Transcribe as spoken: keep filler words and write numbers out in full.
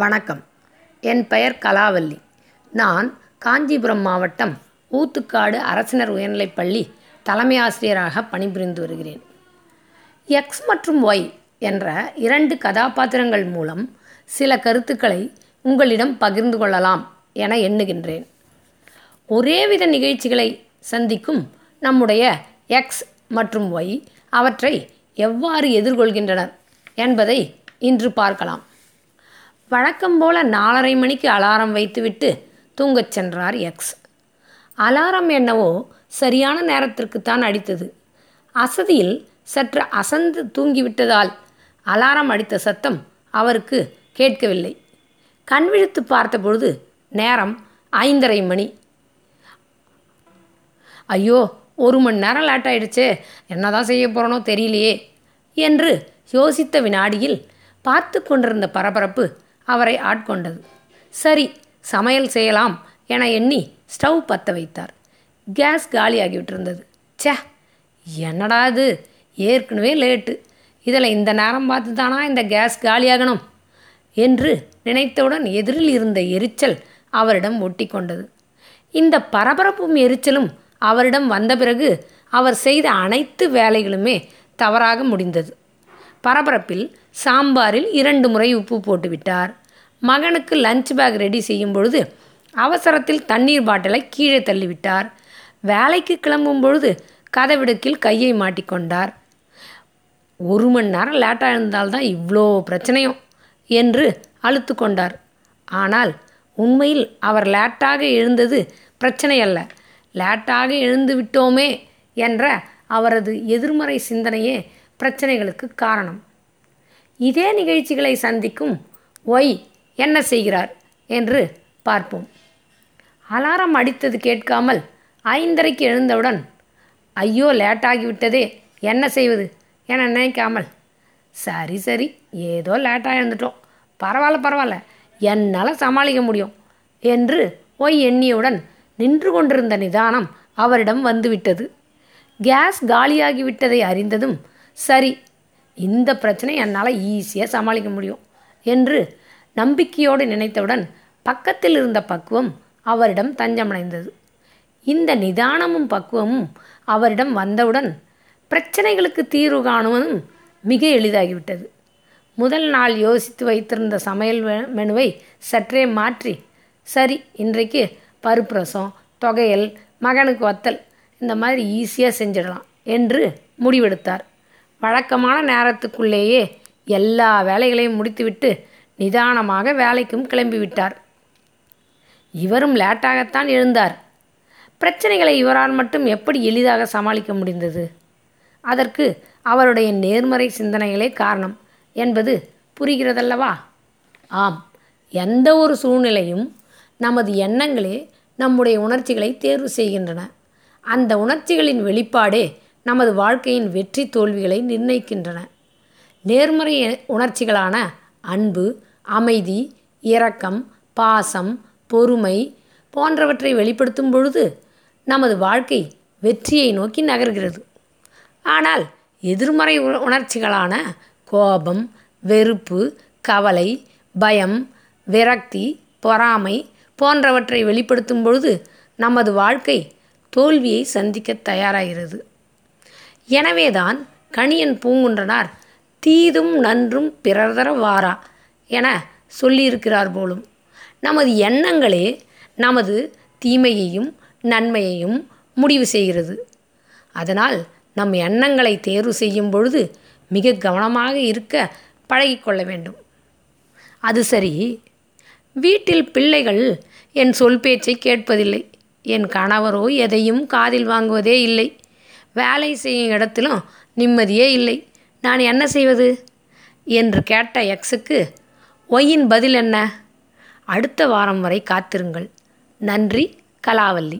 வணக்கம். என் பெயர் கலாவல்லி. நான் காஞ்சிபுரம் மாவட்டம் ஊத்துக்காடு அரசினர் உயர்நிலைப்பள்ளி தலைமை ஆசிரியராக பணிபுரிந்து வருகிறேன். எக்ஸ் மற்றும் ஒய் என்ற இரண்டு கதாபாத்திரங்கள் மூலம் சில கருத்துக்களை உங்களிடம் பகிர்ந்து கொள்ளலாம் என எண்ணுகின்றேன். ஒரேவித நிகழ்ச்சிகளை சந்திக்கும் நம்முடைய எக்ஸ் மற்றும் ஒய் அவற்றை எவ்வாறு எதிர்கொள்கின்றனர் என்பதை இன்று பார்க்கலாம். வழக்கம் போல நாலரை மணிக்கு அலாரம் வைத்துவிட்டு தூங்கச் சென்றார் எக்ஸ். அலாரம் என்னவோ சரியான நேரத்திற்குத்தான் அடித்தது. அசதியில் சற்று அசந்து தூங்கிவிட்டதால் அலாரம் அடித்த சத்தம் அவருக்கு கேட்கவில்லை. கண்விழித்து பார்த்தபொழுது நேரம் ஐந்தரை மணி. ஐயோ, ஒரு மணி நேரம் லேட் ஆயிடுச்சே, என்னதான் செய்ய போகிறனோ தெரியலையே என்று யோசித்த வினாடியில் பார்த்து கொண்டிருந்த பரபரப்பு அவரை ஆட்கொண்டது. சரி, சமையல் செய்யலாம் என எண்ணி ஸ்டவ் பற்ற வைத்தார். கேஸ் காலியாகிவிட்டிருந்தது. சே, என்னடா இது, ஏற்கனவே லேட்டு, இதில் இந்த நேரம் பார்த்து தானா இந்த கேஸ் காலியாகணும் என்று நினைத்தவுடன் எதிரில் இருந்த எரிச்சல் அவரிடம் ஒட்டி கொண்டது. இந்த பரபரப்பும் எரிச்சலும் அவரிடம் வந்த பிறகு அவர் செய்த அனைத்து வேலைகளுமே தவறாக முடிந்தது. பரபரப்பில் சாம்பாரில் இரண்டு முறை உப்பு போட்டுவிட்டார். மகனுக்கு லஞ்ச் பேக் ரெடி செய்யும் பொழுது அவசரத்தில் தண்ணீர் பாட்டிலை கீழே தள்ளிவிட்டார். வேலைக்கு கிளம்பும் பொழுது கதவிடுக்கில் கையை மாட்டிக்கொண்டார். ஒரு மணி நேரம் லேட்டாக இருந்தால்தான் இவ்வளோ பிரச்சனையும் என்று அழுத்து கொண்டார். ஆனால் உண்மையில் அவர் லேட்டாக எழுந்தது பிரச்சனையல்ல, லேட்டாக எழுந்து விட்டோமே என்ற அவரது எதிர்மறை சிந்தனையே பிரச்சனைகளுக்கு காரணம். இதே நிகழ்ச்சிகளை சந்திக்கும் ஒய் என்ன செய்கிறார் என்று பார்ப்போம். அலாரம் அடித்தது கேட்காமல் ஐந்தரைக்கு எழுந்தவுடன் ஐயோ லேட்டாகிவிட்டதே, என்ன செய்வது என நினைக்காமல் சரி சரி ஏதோ லேட்டாக எழுந்துட்டோம், பரவாயில்ல பரவாயில்ல என்னால் சமாளிக்க முடியும் என்று ஒய் எண்ணியவுடன் நின்று கொண்டிருந்த நிதானம் அவரிடம் வந்துவிட்டது. கேஸ் காலியாகிவிட்டதை அறிந்ததும் சரி, இந்த பிரச்சனை என்னால் ஈஸியாக சமாளிக்க முடியும் என்று நம்பிக்கையோடு நினைத்தவுடன் பக்கத்தில் இருந்த பக்குவம் அவரிடம் தஞ்சமடைந்தது. இந்த நிதானமும் பக்குவமும் அவரிடம் வந்தவுடன் பிரச்சனைகளுக்கு தீர்வு காணுவதும் மிக எளிதாகிவிட்டது. முதல் நாள் யோசித்து வைத்திருந்த சமையல் மெனுவை சற்றே மாற்றி, சரி இன்றைக்கு பருப்பு ரசம், தொகையல், மகனுக்கு வத்தல் இந்த மாதிரி ஈஸியாக செஞ்சிடலாம் என்று முடிவெடுத்தார். வழக்கமான நேரத்துக்குள்ளேயே எல்லா வேலைகளையும் முடித்துவிட்டு நிதானமாக வேலைக்கும் கிளம்பிவிட்டார். இவரும் லேட்டாகத்தான் எழுந்தார். பிரச்சனைகளை இவரால் மட்டும் எப்படி எளிதாக சமாளிக்க முடிந்தது? அதற்கு அவருடைய நேர்மறை சிந்தனைகளே காரணம் என்பது புரிகிறதல்லவா? ஆம், எந்த ஒரு சூழ்நிலையும் நமது எண்ணங்களே நம்முடைய உணர்ச்சிகளை தேர்வு செய்கின்றன. அந்த உணர்ச்சிகளின் வெளிப்பாடே நமது வாழ்க்கையின் வெற்றி தோல்விகளை நிர்ணயிக்கின்றன. நேர்மறை உணர்ச்சிகளான அன்பு, அமைதி, இரக்கம், பாசம், பொறுமை போன்றவற்றை வெளிப்படுத்தும் பொழுது நமது வாழ்க்கை வெற்றியை நோக்கி நகர்கிறது. ஆனால் எதிர்மறை உணர்ச்சிகளான கோபம், வெறுப்பு, கவலை, பயம், விரக்தி, பொறாமை போன்றவற்றை வெளிப்படுத்தும் பொழுது நமது வாழ்க்கை தோல்வியை சந்திக்க தயாராகிறது. எனவேதான் கணியன் பூங்குன்றனார் தீதும் நன்றும் பிறர்தர வாரா என சொல்லியிருக்கிறார் போலும். நமது எண்ணங்களே நமது தீமையையும் நன்மையையும் முடிவு செய்கிறது. அதனால் நம் எண்ணங்களை தேர்வு செய்யும் பொழுது மிக கவனமாக இருக்க பழகிக்கொள்ள வேண்டும். அது சரி, வீட்டில் பிள்ளைகள் என் சொல் பேச்சை கேட்பதில்லை, என் கணவரோ எதையும் காதில் வாங்குவதே இல்லை, வேலை செய்யும் இடத்திலும் நிம்மதியே இல்லை, நான் என்ன செய்வது என்று கேட்ட எக்ஸுக்கு ஒயின் பதில் என்ன? அடுத்த வாரம் வரை காத்திருங்கள். நன்றி, கலாவல்லி.